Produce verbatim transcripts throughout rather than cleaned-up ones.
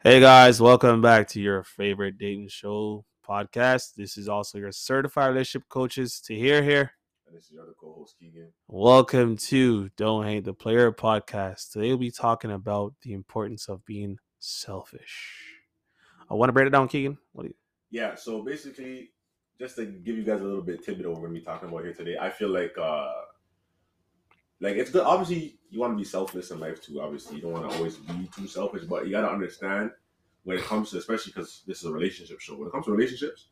Hey guys, welcome back to your favorite dating show podcast. This is also your certified relationship coaches Tahir here. And this is your other co-host Keegan. Welcome to Don't Hate the Player podcast. Today we'll be talking about the importance of being selfish. I want to break it down, Keegan. What do you? Yeah, so basically, just to give you guys a little bit tidbit of what we're gonna be talking about here today. I feel like, uh, like it's good. Obviously, you want to be selfless in life too. Obviously, you don't want to always be too selfish, but you gotta understand. When it comes to, especially because this is a relationship show, when it comes to relationships,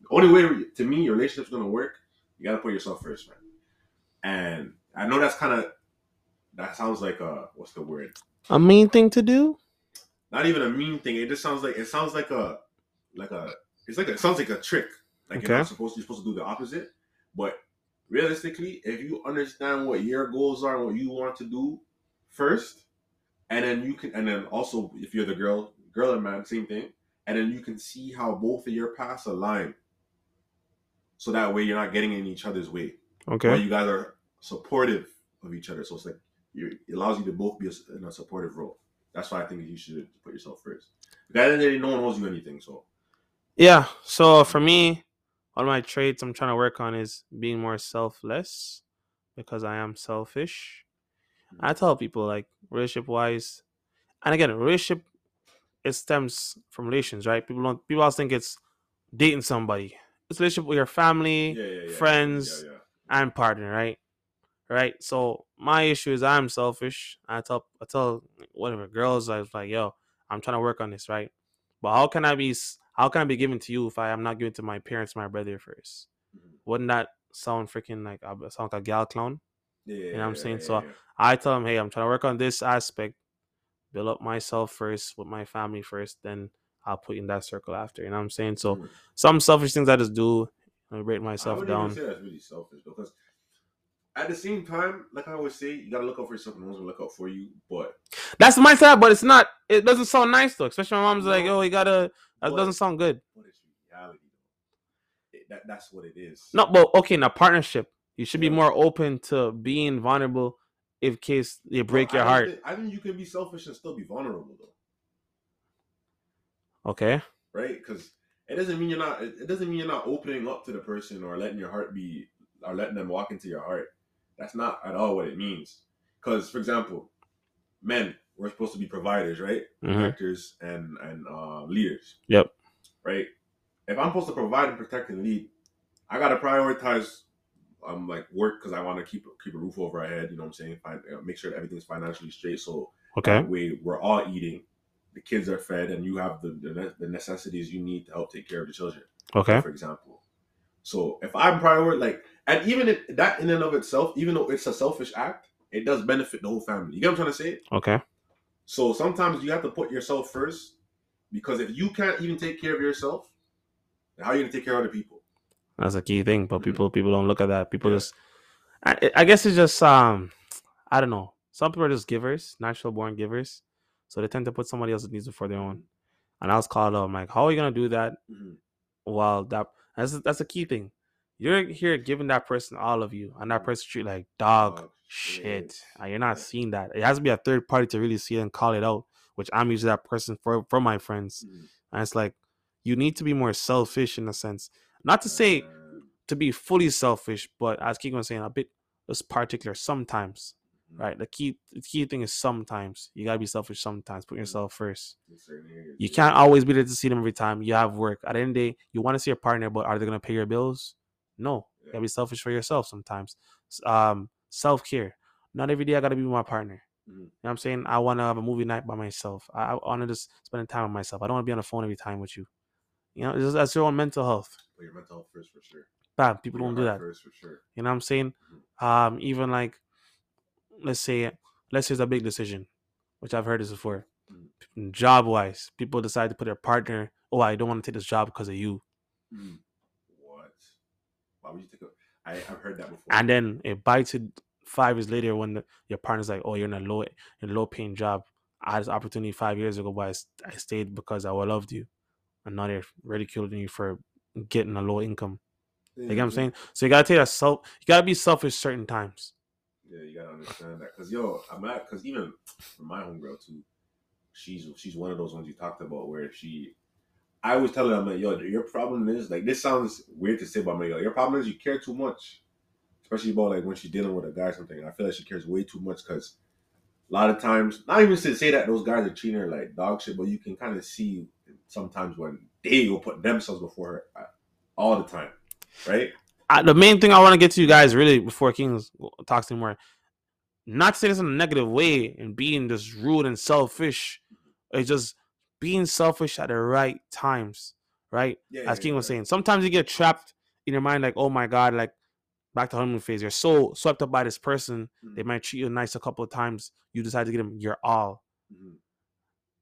the only way, to me, your relationship's going to work, you got to put yourself first, man. And I know that's kind of, that sounds like a, what's the word? A mean thing to do? Not even a mean thing. It just sounds like, it sounds like a, like a, it's like, a, it sounds like a trick. Like okay. You're not supposed to, you're supposed to do the opposite. But realistically, if you understand what your goals are and what you want to do first, and then you can, and then also if you're the girl, girl and man, same thing. And then you can see how both of your paths align. So that way you're not getting in each other's way. Okay. Or you guys are supportive of each other. So it's like, it allows you to both be in a supportive role. That's why I think you should put yourself first. At the end of the day, no one owes you anything, so. Yeah. So for me, one of my traits I'm trying to work on is being more selfless because I am selfish. I tell people, like, relationship-wise, and again, relationship, it stems from relations, right? People don't. People always think it's dating somebody. It's a relationship with your family, yeah, yeah, yeah, friends, yeah, yeah, yeah. and partner, right? Right. So my issue is I'm selfish. I tell, I tell whatever girls, I was like, yo, I'm trying to work on this, right? But how can I be? How can I be giving to you if I am not giving to my parents, my brother first? Mm-hmm. Wouldn't that sound freaking like I sound like a gal clown? Yeah, you know what I'm saying? Yeah, so yeah. I tell them, hey, I'm trying to work on this aspect. Build up myself first with my family first, then I'll put in that circle after. You know what I'm saying? So mm. some selfish things I just do, I break myself I down. I say that's really selfish though, because at the same time, like I always say, you gotta look out for yourself, and no one's gonna look out for you. But that's the mindset. But it's not. It doesn't sound nice though. Especially my mom's no, like, "Oh, you gotta." That doesn't sound good. What is reality? It, that that's what it is. No, but okay, in a partnership, you should yeah. be more open to being vulnerable. In case they break well, your I heart, think, I think you can be selfish and still be vulnerable, though. Okay, right? Because it doesn't mean you're not. It doesn't mean you're not opening up to the person or letting your heart be, or letting them walk into your heart. That's not at all what it means. Because, for example, men, we're supposed to be providers, right? Mm-hmm. Protectors and and uh, leaders. Yep. Right. If I'm supposed to provide and protect and lead, I gotta prioritize. I'm like work because I want to keep keep a roof over our head. You know what I'm saying? Find, make sure that everything's financially straight. So okay. that way we're all eating, the kids are fed, and you have the the necessities you need to help take care of the children. Okay. For example, so if I'm prior, like, and even if that in and of itself, even though it's a selfish act, it does benefit the whole family. You get what I'm trying to say? Okay. So sometimes you have to put yourself first because if you can't even take care of yourself, how are you gonna take care of other people? That's a key thing, but people people don't look at that. People yeah. just, I, I guess it's just, um, I don't know. Some people are just givers, natural born givers. So they tend to put somebody else's needs before their own. And I was called out. I'm like, how are you going to do that? Mm-hmm. Well, that that's, that's a key thing. You're here giving that person all of you. And that person treat like, dog, oh, shit. shit. You're not yeah. seeing that. It has to be a third party to really see it and call it out, which I'm usually that person for, for my friends. Mm-hmm. And it's like, you need to be more selfish in a sense. Not to say to be fully selfish, but as Keegan was saying, a bit is particular sometimes, right? The key the key thing is sometimes. You got to be selfish sometimes. Put yourself first. You can't always be there to see them every time. You have work. At the end of the day, you want to see your partner, but are they going to pay your bills? No. You got to be selfish for yourself sometimes. Um, self-care. Not every day I got to be with my partner. You know what I'm saying? I want to have a movie night by myself. I, I want to just spend time with myself. I don't want to be on the phone every time with you. You know, just, that's your own mental health. Put your mental health first for sure. Bam, people don't do that. First for sure. You know what I'm saying? Mm-hmm. Um, even like, let's say, let's say it's a big decision, which I've heard this before. Mm-hmm. Job-wise, people decide to put their partner, oh, I don't want to take this job because of you. Mm-hmm. What? Why would you take a... I, I've heard that before. And then it bites it five years later when the, your partner's like, oh, you're in a low, in a low-paying job. I had this opportunity five years ago, but I, I stayed because I loved you. and now they're ridiculing you for getting a low income. Yeah, you get what I'm saying? So you gotta take that self. You gotta be selfish certain times. Yeah, you gotta understand that. Cause yo, I'm not. Cause even my homegirl too. She's she's one of those ones you talked about where she. I always tell her, I'm like, yo, your problem is like this. Sounds weird to say, but I'm like, yo, your problem is you care too much, especially about like when she's dealing with a guy or something. I feel like she cares way too much because a lot of times, not even to say that those guys are treating her like dog shit, but you can kind of see sometimes when they will put themselves before her all the time, right? I, the main thing I want to get to you guys really before Keegan talks anymore, not to say this in a negative way and being just rude and selfish, it's just being selfish at the right times, right? Yeah, as yeah, Keegan yeah. was saying, sometimes you get trapped in your mind like, oh my God, like, back to honeymoon phase, you're so swept up by this person. Mm-hmm. They might treat you nice a couple of times. You decide to get them your all. Mm-hmm.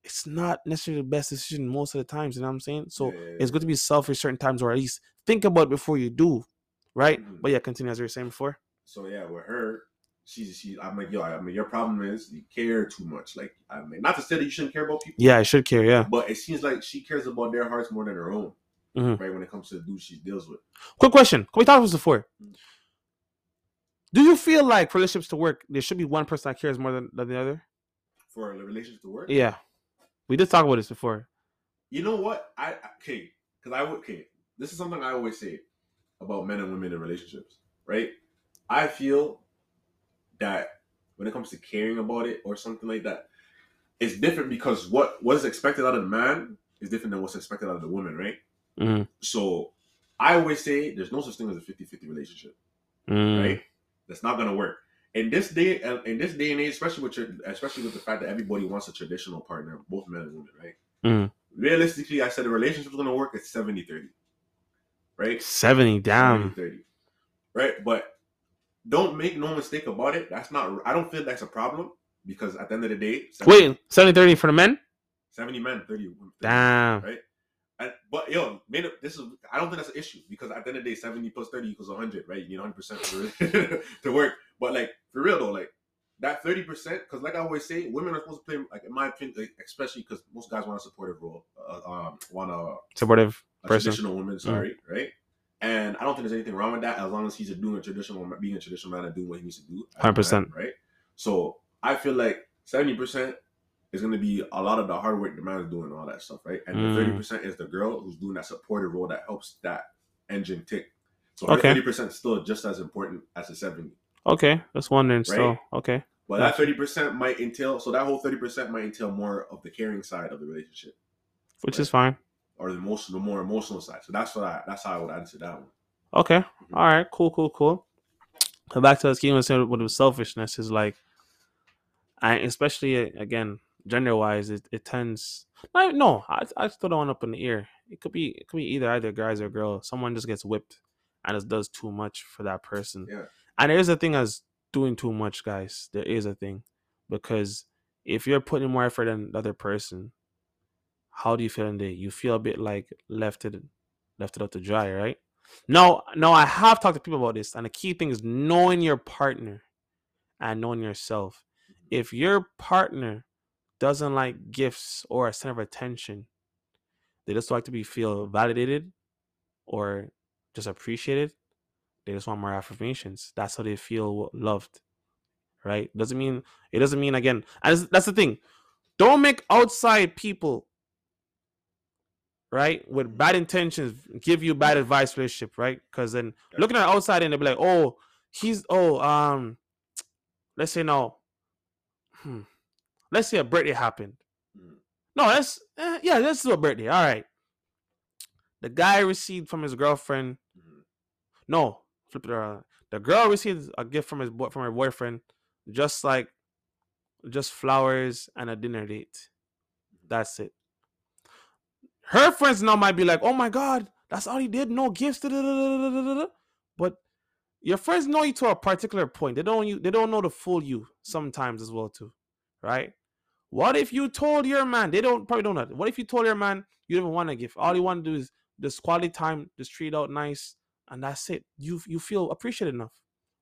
It's not necessarily the best decision most of the times. You know what I'm saying? So yeah, yeah, yeah. it's good to be selfish certain times, or at least think about it before you do, right? Mm-hmm. But yeah, continue as you were saying before. So yeah, with her, she's she. I'm like, yo, I mean, your problem is you care too much. Like, I mean, not to say that you shouldn't care about people. Yeah, I should care. Yeah, but it seems like she cares about their hearts more than her own, mm-hmm. right? When it comes to the dude she deals with. Quick question: can we talk about this before? Mm-hmm. Do you feel like for relationships to work, there should be one person that cares more than, than the other? For a relationship to work? Yeah. We did talk about this before. You know what? I Okay. Because I would, okay. This is something I always say about men and women in relationships, right? I feel that when it comes to caring about it or something like that, it's different because what was expected out of the man is different than what's expected out of the woman, right? Mm-hmm. So I always say there's no such thing as a fifty-fifty relationship, mm. right? That's not gonna work in this day in this day and age, especially with your, especially with the fact that everybody wants a traditional partner, both men and women, right? Mm. Realistically, I said the relationship's gonna work at seventy thirty, right? seventy, damn. seventy thirty, right? But don't make no mistake about it. That's not. I don't feel that's a problem because at the end of the day, wait, seventy thirty for the men, seventy men, thirty women, damn, right? And, but yo, man, this is I don't think that's an issue because at the end of the day, seventy plus thirty equals one hundred, right? You need one hundred percent to work. But like for real though, like that thirty percent, because like I always say, women are supposed to play, like in my opinion, like, especially because most guys want a supportive role, uh, um, want a supportive a person. Traditional woman, sorry, mm. right? And I don't think there's anything wrong with that as long as he's doing a traditional, being a traditional man and doing what he needs to do, hundred percent, right? So I feel like seventy percent. It's going to be a lot of the hard work the man is doing, all that stuff, right? And mm. the thirty percent is the girl who's doing that supportive role that helps that engine tick. So okay. Her thirty percent is still just as important as the seventy. Okay, that's one then, right? Still. Okay. But yeah. That thirty percent might entail, so that whole thirty percent might entail more of the caring side of the relationship. Which right? is fine. Or the, emotional, the more emotional side. So that's what I, that's how I would answer that one. Okay. Mm-hmm. All right. Cool, cool, cool. So back to us, Keegan was saying with selfishness is like, I especially, again, gender-wise, it, it tends. I, no, I I still don't want up in the ear. It could be it could be either either guys or girls. Someone just gets whipped, and it does too much for that person. Yeah. And there is a thing as doing too much, guys. There is a thing, because if you're putting more effort than the other person, how do you feel in the day? You feel a bit like left it left it up to dry, right? No, no. I have talked to people about this, and the key thing is knowing your partner and knowing yourself. If your partner doesn't like gifts or a center of attention, they just like to be feel validated or just appreciated, they just want more affirmations. That's how they feel loved, right? Doesn't mean it doesn't mean again, and that's the thing, don't make outside people, right, with bad intentions give you bad advice relationship, right? Because then looking at outside and they'll be like, oh he's oh um let's say no hmm let's say a birthday happened. Mm. No, that's, eh, yeah, let's do a birthday. All right. The guy received from his girlfriend. Mm. No, flip it around. The girl received a gift from his boy, from her boyfriend, just like, just flowers and a dinner date. That's it. Her friends now might be like, oh my God, that's all he did. No gifts. Da, da, da, da, da, da. But your friends know you to a particular point. They don't, you, they don't know the full you sometimes as well too, right? What if you told your man, they don't probably don't know that. What if you told your man you don't want a gift? All you want to do is just quality time, just treat out nice, and that's it. You you feel appreciated enough,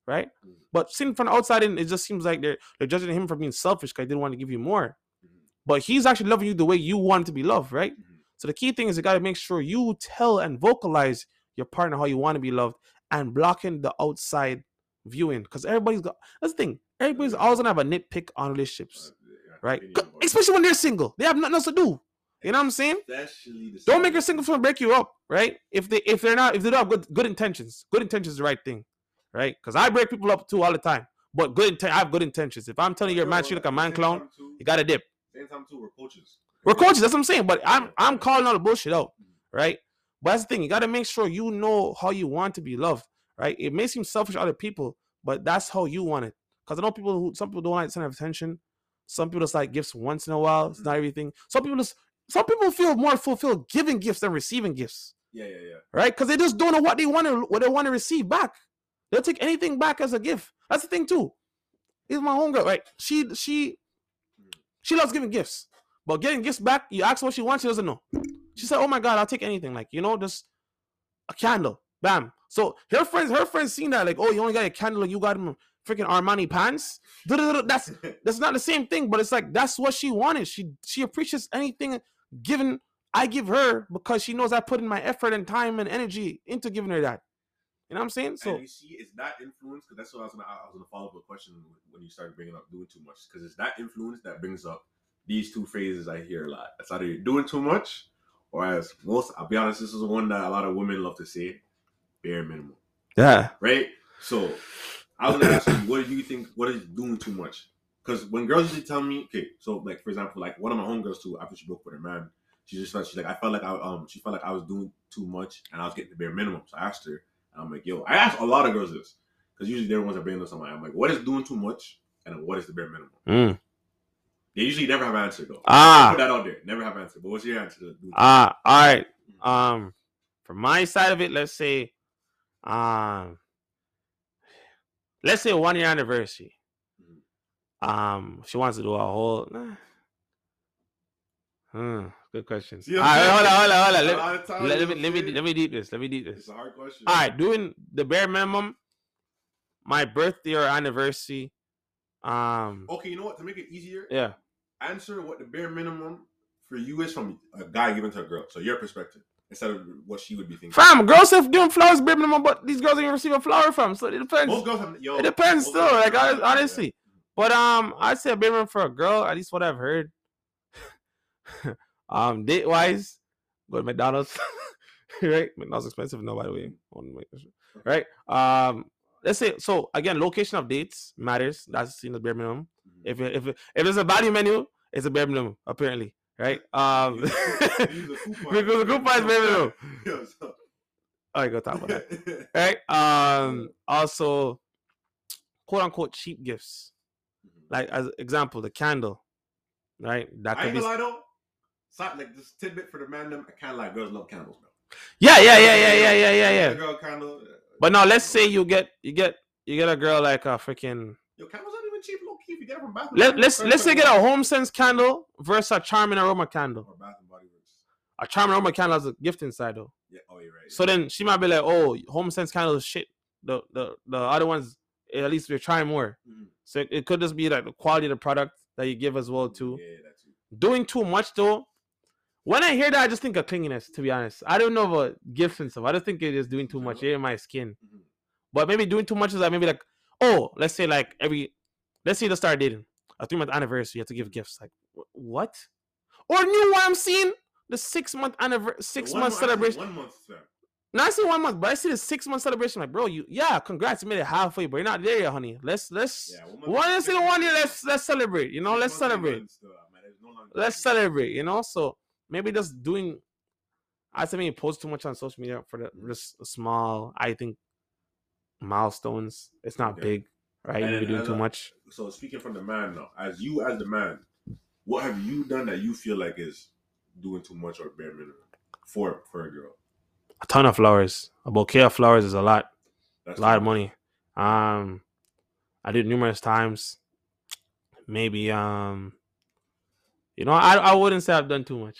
right? Mm-hmm. But sitting from the outside in, it just seems like they're they're judging him for being selfish because they didn't want to give you more. Mm-hmm. But he's actually loving you the way you want to be loved, right? Mm-hmm. So the key thing is you got to make sure you tell and vocalize your partner how you want to be loved and blocking the outside viewing, because everybody's got, that's the thing, everybody's always gonna have a nitpick on relationships, right? Especially when they're single, they have nothing else to do. You know what I'm saying? Don't make your single friend break you up, right? If they if they're not if they don't have good good intentions, good intentions is the right thing, right? Because I break people up too all the time, but good intent, I have good intentions. If I'm telling you you're mad, you like a man clown, you gotta dip. Same time too, we're coaches. We're coaches. That's what I'm saying. But I'm I'm calling all the bullshit out, right? But that's the thing. You gotta make sure you know how you want to be loved, right? It may seem selfish to other people, but that's how you want it. Because I know people who some people don't like to have attention. Some people just like gifts once in a while. It's not everything. Some people just some people feel more fulfilled giving gifts than receiving gifts. Yeah, yeah, yeah. Right? Because they just don't know what they want to what they want to receive back. They'll take anything back as a gift. That's the thing too. Here's my homegirl, right? She she she loves giving gifts, but getting gifts back, you ask her what she wants, she doesn't know. She said, "Oh my God, I'll take anything." Like, you know, just a candle, bam. So her friends, her friends seen that, like, "Oh, you only got a candle, you got him freaking Armani pants." That's that's not the same thing, but it's like that's what she wanted. She she appreciates anything given. I give her because she knows I put in my effort and time and energy into giving her that. You know what I'm saying? So and you see, it's not influence, because that's what I was gonna I was gonna follow up a question when you started bringing up doing too much, because it's not influence that brings up these two phrases I hear a lot. That's either you're doing too much, or as most, I'll be honest, this is one that a lot of women love to say, bare minimum. Yeah. Right. So I was gonna ask you, what do you think? What is doing too much? Because when girls usually tell me, okay, so like for example, like one of my homegirls too, after she broke with her man, she just felt she's like I felt like I um she felt like I was doing too much and I was getting the bare minimum. So I asked her, and I'm like, yo, I asked a lot of girls this because usually they're the ones that bring up somebody. I'm like, what is doing too much and what is the bare minimum? Mm. They usually never have an answer though. Ah, put that out there. Never have an answer. But what's your answer? To ah, all right. Um, from my side of it, let's say, um. Let's say one year anniversary. Um, she wants to do a whole. Nah. Hmm, good questions. Yeah, all right, hold on, hold on, hold on. Let, let, let, let me let me deep this. Let me deep this. It's a hard question. All right, doing the bare minimum. My birthday or anniversary. Um. Okay, you know what? To make it easier. Yeah. Answer what the bare minimum for you is from a guy giving to a girl. So your perspective. Instead of what she would be thinking. Fam, girls have doing flowers, bare minimum, but these girls ain't receiving a flower from. So it depends. Most girls have, yo, it depends still, like honestly. Yeah. But um, I'd say a bare minimum for a girl, at least what I've heard. um, date wise, go to McDonald's, right? McDonald's expensive, no, by the way. Right? Um, let's say so again, location of dates matters. That's seen as bare minimum. If it, if it, if it's a value menu, it's a bare minimum apparently. Right? Um, because coupons, baby. All right, go talk about that. All right. Um, also, quote unquote, cheap gifts. Like, as example, the candle. Right? That could I ain't be. Lie, though. So, like, this tidbit for the random, I kind of like girls love candles, bro. Yeah, yeah, yeah, yeah, yeah, yeah, yeah, yeah. Girl candle. But now, let's say you get, you get, you get a girl like a freaking. Yo, candles aren't even cheap, low key. If you get them from Bath and Body Works. Let's let's say get a HomeSense candle versus a Charming Aroma candle. Or Bath and Body Works. A Charming Aroma candle has a gift inside though. Yeah, oh you're right. So yeah. Then she might be like, oh, HomeSense candle is shit. The the the other ones, at least we're trying more. Mm-hmm. So it, it could just be like the quality of the product that you give as well too. Yeah, that's it. Doing too much though. When I hear that, I just think of clinginess. To be honest, I don't know about gifts and stuff. I just think it is doing too much. It in my skin. Mm-hmm. But maybe doing too much is like maybe like. Oh, let's say like every, let's say they start dating. A three-month anniversary, you have to give gifts. Like, wh- what? Or new one I'm seeing? The six-month anniversary, six-month celebration. One month, sir. No, I see one month, but I see the six-month celebration. Like, bro, you, yeah, congrats, you made it halfway, but you're not there yet, honey. Let's, let's, yeah, one let's in one year, let's, let's celebrate, you know, let's celebrate. Let's celebrate, you know, so maybe just doing, I said, maybe post too much on social media for the just small, I think, milestones. It's not yeah. big, right? You're doing too a, much. So speaking from the man now, as you as the man, what have you done that you feel like is doing too much or bare minimum for for a girl? A ton of flowers. A bouquet of flowers is a lot. That's a lot of money. Um, I did numerous times. Maybe um, you know, I I wouldn't say I've done too much.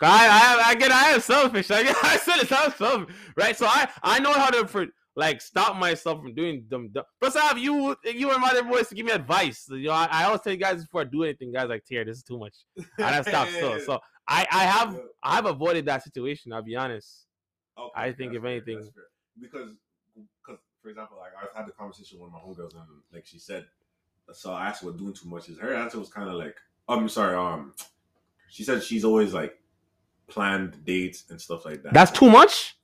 I I I get I am selfish. I get, I said it. I'm selfish, right? So I I know how to. For, Like, stop myself from doing dumb dumb. Plus, I have you, you and my other boys to give me advice. You know, I, I always tell you guys before I do anything, guys, like, Tahir, this is too much. I gotta stop. So, so I, I have I have avoided that situation. I'll be honest. Okay, I think if fair, anything, because because for example, like I've had the conversation with my homegirls and like she said, so I asked what doing too much is. Her answer was kind of like, oh, I'm sorry. Um, she said she's always like planned dates and stuff like that. That's too much.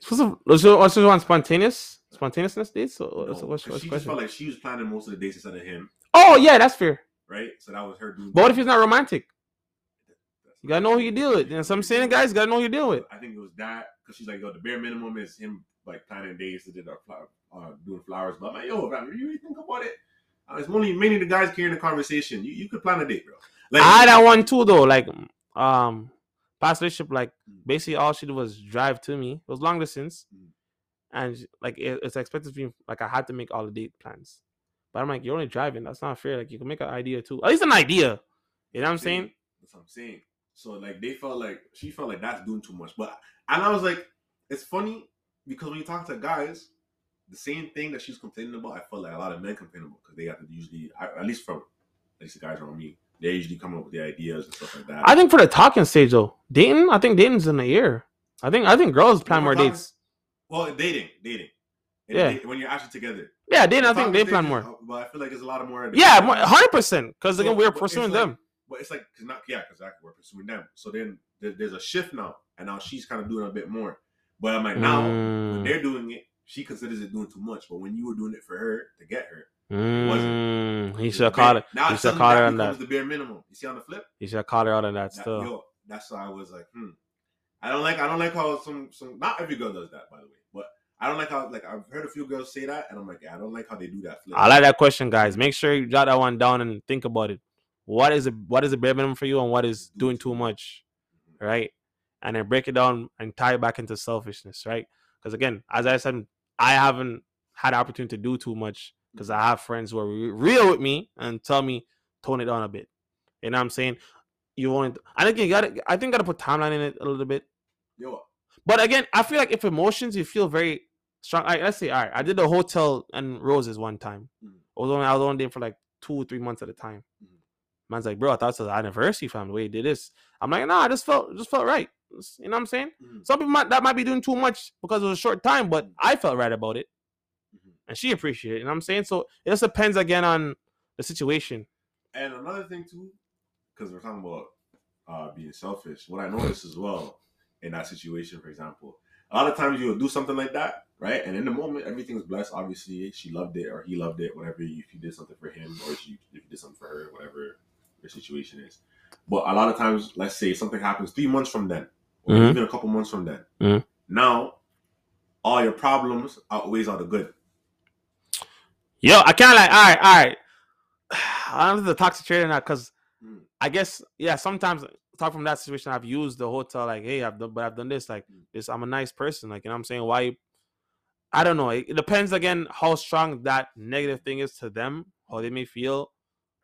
So also on spontaneous spontaneousness dates. So no, what's, what's she just felt like she was planning most of the dates instead of him. Oh yeah, that's fair. Right, so that was her dude. But what if he's not romantic? You gotta know who you deal with. You know, so I'm saying, guys, you gotta know who you deal with. I think it was that because she's like, yo, the bare minimum is him like planning dates to do uh, doing flowers. But I'm like, yo, man, you really think about it? Uh, it's only mainly the guys carrying the conversation. You you could plan a date, bro. Like, I had that one too though. Like um. past relationship, like basically all she did was drive to me. It was long distance, and she, like it, it's expected to me. Like I had to make all the date plans, but I'm like, you're only driving. That's not fair. Like you can make an idea too, at least an idea. You know what I'm saying? saying? That's what I'm saying. So like they felt like she felt like that's doing too much, but and I was like, it's funny because when you talk to guys, the same thing that she's complaining about, I felt like a lot of men complain about because they got to usually, at least from at least the guys around me. They usually come up with the ideas and stuff like that. I think for the talking stage though, dating. I think dating's in the year. I think I think girls plan more talking, dates. Well, dating, dating. And yeah, dating, when you're actually together. Yeah, dating. I think they plan more. But well, I feel like there's a lot of more. Yeah, hundred percent. Because again, we're pursuing like, them. But it's like, cause not yeah, exactly. We're pursuing them. So then there, there's a shift now, and now she's kind of doing a bit more. But I'm like now mm. when they're doing it, she considers it doing too much. But when you were doing it for her to get her. Mm, he should have caught it. Now he should have caught her on that. The bare minimum. You see on the flip. He should have caught her out on that still. Yo, that's why I was like, hmm. I don't like. I don't like how some some. Not every girl does that, by the way. But I don't like how like I've heard a few girls say that, and I'm like, yeah, I don't like how they do that flip. I like that question, guys. Make sure you jot that one down and think about it. What is a what is the bare minimum for you, and what is doing too much, right? And then break it down and tie it back into selfishness, right? Because again, as I said, I haven't had the opportunity to do too much. Because I have friends who are real with me and tell me tone it down a bit. You know what I'm saying? You want I think you gotta I think gotta put timeline in it a little bit. Yo. But again, I feel like if emotions you feel very strong. All right, let's say, all right, I did the hotel and roses one time. Mm-hmm. I was only I was only there for like two or three months at a time. Mm-hmm. Man's like, bro, I thought it was an anniversary fam, the way you did this. I'm like, nah, I just felt just felt right. You know what I'm saying? Mm-hmm. Some people might that might be doing too much because it was a short time, but I felt right about it. And she appreciated it, you know what I'm saying? So it just depends, again, on the situation. And another thing, too, because we're talking about uh, being selfish, what I noticed as well in that situation, for example, a lot of times you'll do something like that, right? And in the moment, everything's blessed. Obviously, she loved it or he loved it, whatever, if you did something for him or if you did something for her, whatever your situation is. But a lot of times, let's say something happens three months from then or mm-hmm. even a couple months from then. Mm-hmm. Now, all your problems outweighs all the good. Yo, I kind of like, all right, all right. I don't know if it's a toxic trait or not, because mm. I guess, yeah, sometimes, talk from that situation, I've used the hotel, like, hey, I've done, but I've done this, like, mm. this, I'm a nice person, like, you know what I'm saying? Why, I don't know. It, it depends, again, how strong that negative thing is to them, how they may feel,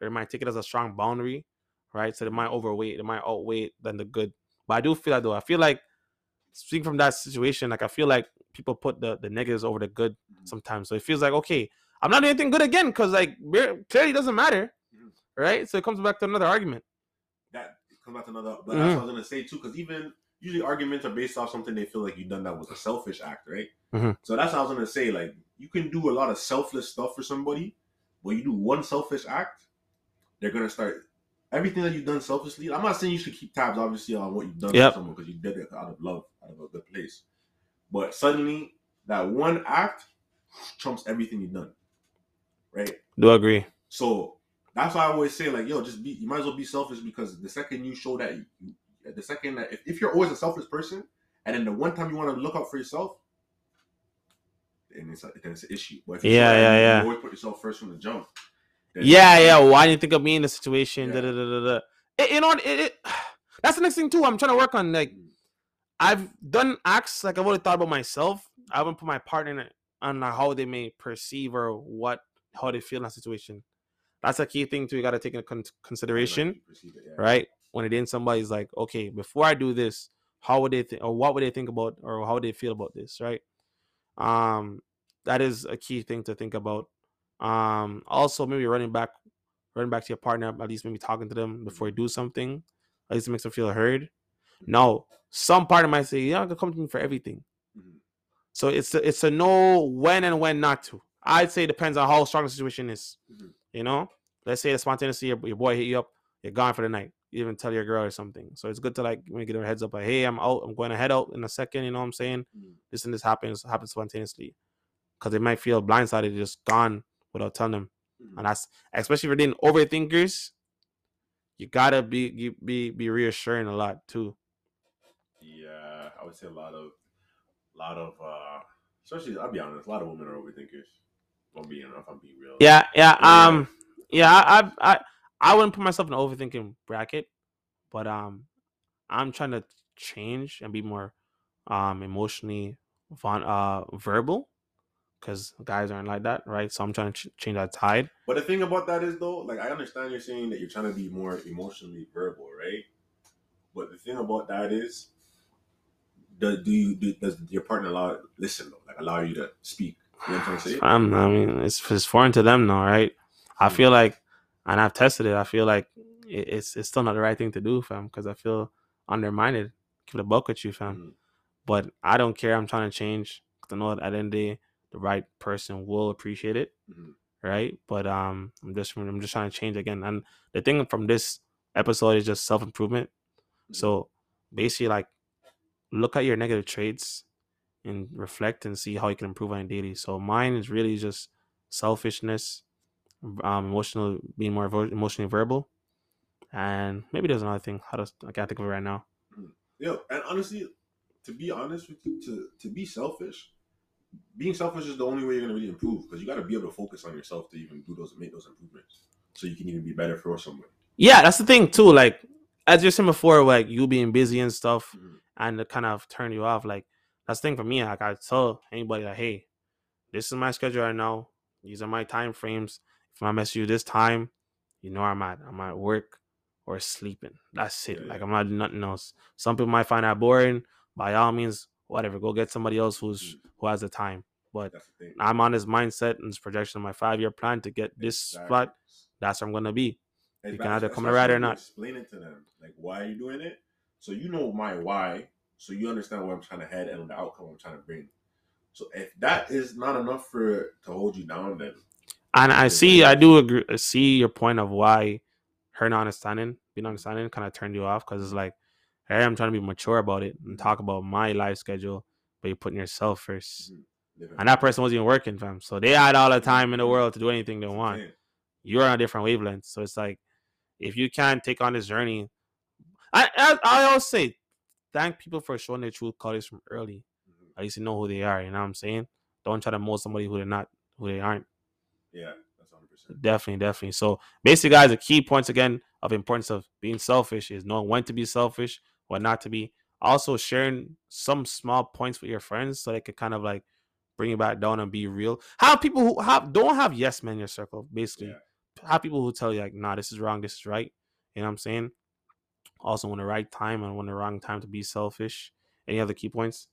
or they might take it as a strong boundary, right? So they might overweight, they might outweigh than the good. But I do feel that, though. I feel like, speaking from that situation, like, I feel like people put the, the negatives over the good mm. sometimes. So it feels like, okay, I'm not doing anything good again because, like, clearly doesn't matter, right? So it comes back to another argument. That it comes back to another, but mm-hmm. that's what I was gonna say too. Because even usually arguments are based off something they feel like you done that was a selfish act, right? Mm-hmm. So that's what I was gonna say. Like, you can do a lot of selfless stuff for somebody, but you do one selfish act, they're gonna start everything that you've done selfishly. I'm not saying you should keep tabs, obviously, on what you've done yep. for someone because you did it out of love, out of a good place. But suddenly, that one act trumps everything you've done. Right. Do I agree? So that's why I always say, like, yo, just be. You might as well be selfish because the second you show that, you, the second that if, if you're always a selfish person, and then the one time you want to look out for yourself, then it's, then it's an issue. But if you yeah, yeah, yeah. You always put yourself first from the jump. Yeah, yeah. Why do you think of me in this situation? Yeah. Da, da, da, da. It, you know, it, it. That's the next thing too. I'm trying to work on. Like, I've done acts like I would have thought about myself. I haven't put my partner in it on how they may perceive or what. How they feel in that situation. That's a key thing too. You got to take into con- consideration, it, yeah. right? When it in somebody's like, okay, before I do this, how would they think, or what would they think about, or how would they feel about this, right? Um, that is a key thing to think about. Um, also maybe running back running back to your partner, at least maybe talking to them before you do something. At least it makes them feel heard. No, some partner might say, you're not going to come to me for everything. Mm-hmm. So it's to, it's to know when and when not to. I'd say it depends on how strong the situation is. Mm-hmm. You know? Let's say the spontaneously, your, your boy hit you up, you're gone for the night. You even tell your girl or something. So it's good to, like, when you get a heads up, like, hey, I'm out. I'm going to head out in a second. You know what I'm saying? Mm-hmm. This and this happens, happens spontaneously. Because they might feel blindsided, just gone without telling them. Mm-hmm. And that's, especially if you're being overthinkers, you got to be, you, be be reassuring a lot, too. Yeah, I would say a lot of, lot of, uh, especially, I'll be honest, a lot of women are overthinkers. I'm being, I'm being real. Yeah, yeah, yeah. Um, yeah, I, I, I wouldn't put myself in an overthinking bracket, but um, I'm trying to change and be more, um, emotionally, fun, uh, verbal, because guys aren't like that, right? So I'm trying to ch- change that tide. But the thing about that is, though, like, I understand you're saying that you're trying to be more emotionally verbal, right? But the thing about that is, Do, do you do, does your partner allow listen though, like allow you to speak? You know what I'm trying to say? I'm, I mean, it's it's foreign to them now, right? I feel like, and I've tested it. I feel like it, it's it's still not the right thing to do, fam, because I feel undermined. Keep the buck with you, fam. Mm-hmm. But I don't care. I'm trying to change. Cause I know at the end of the day, the right person will appreciate it, mm-hmm. right? But um, I'm just I'm just trying to change again. And the thing from this episode is just self improvement. Mm-hmm. So basically, like, look at your negative traits and reflect and see how you can improve on it daily. So mine is really just selfishness, um, emotional, being more vo- emotionally verbal, and maybe there's another thing. How does I can't think of it right now. Yeah, and honestly, to be honest with you, to to be selfish, being selfish is the only way you're gonna really improve, because you got to be able to focus on yourself to even do those, make those improvements, so you can even be better for someone. Yeah, that's the thing too. Like, as you said before, like, you being busy and stuff. Mm-hmm. And to kind of turn you off, like, that's the thing for me. Like, I tell anybody, like, hey, this is my schedule right now. These are my time frames. If I mess you this time, you know where I'm at. I'm at work or sleeping. That's it. Like, I'm not doing nothing else. Some people might find that boring. By all means, whatever. Go get somebody else who's who has the time. But I'm on this mindset and this projection of my five-year plan to get this spot. That's where I'm going to be. You can either come to ride or not. Explain it to them. Like, why are you doing it? So you know my why, so you understand where I'm trying to head and the outcome I'm trying to bring. So if that is not enough for to hold you down, then and I see, I do agree. I see your point of why her not understanding, being understanding, kind of turned you off, because it's like, hey, I'm trying to be mature about it and talk about my life schedule, but you're putting yourself first, mm-hmm. and that person wasn't even working, fam. So they had all the time in the world to do anything they want. Yeah. You're on a different wavelength, so it's like, if you can't take on this journey. I, I I always say, thank people for showing their true colors from early. At least you know who they are. You know what I'm saying? Don't try to mold somebody who they're not, who they aren't. Yeah, that's one hundred percent. Definitely, definitely. So basically, guys, the key points again of importance of being selfish is knowing when to be selfish, when not to be. Also sharing some small points with your friends so they could kind of like bring you back down and be real. Have people who have don't have yes men in your circle, basically. Yeah. Have people who tell you like, nah, this is wrong, this is right. You know what I'm saying? Also, when the right time and when the wrong time to be selfish. Any other key points?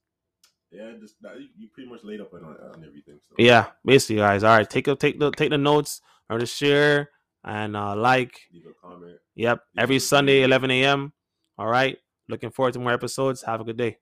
Yeah, just you pretty much laid up on, on everything. So. Yeah, basically, guys. All right, take a, take the take the notes, or to share and uh, like. Leave a comment. Yep, leave every Sunday, eleven a.m. All right, looking forward to more episodes. Have a good day.